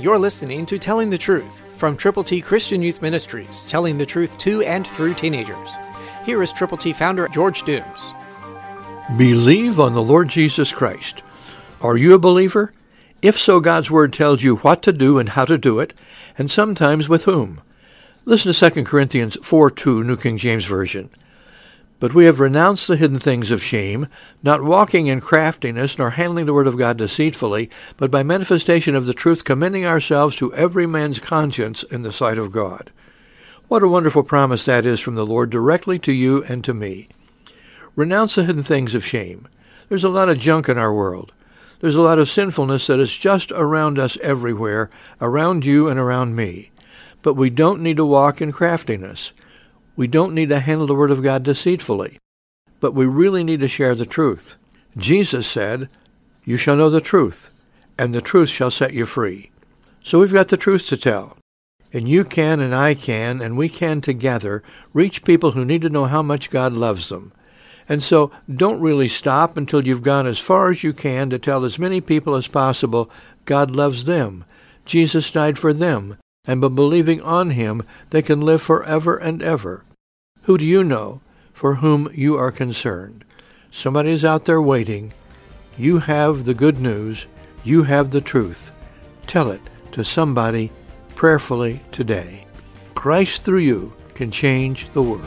You're listening to Telling the Truth from Triple T Christian Youth Ministries, telling the truth to and through teenagers. Here is Triple T founder George Dooms. Believe on the Lord Jesus Christ. Are you a believer? If so, God's Word tells you what to do and how to do it, and sometimes with whom. Listen to 2 Corinthians 4:2, New King James Version. But we have renounced the hidden things of shame, not walking in craftiness, nor handling the word of God deceitfully, but by manifestation of the truth, commending ourselves to every man's conscience in the sight of God. What a wonderful promise that is from the Lord directly to you and to me. Renounce the hidden things of shame. There's a lot of junk in our world. There's a lot of sinfulness that is just around us everywhere, around you and around me. But we don't need to walk in craftiness. We don't need to handle the Word of God deceitfully, but we really need to share the truth. Jesus said, "You shall know the truth, and the truth shall set you free." So we've got the truth to tell, and you can, and I can, and we can together reach people who need to know how much God loves them. And so don't really stop until you've gone as far as you can to tell as many people as possible God loves them, Jesus died for them, and by believing on Him, they can live forever and ever. Who do you know for whom you are concerned? Somebody is out there waiting. You have the good news. You have the truth. Tell it to somebody prayerfully today. Christ through you can change the world.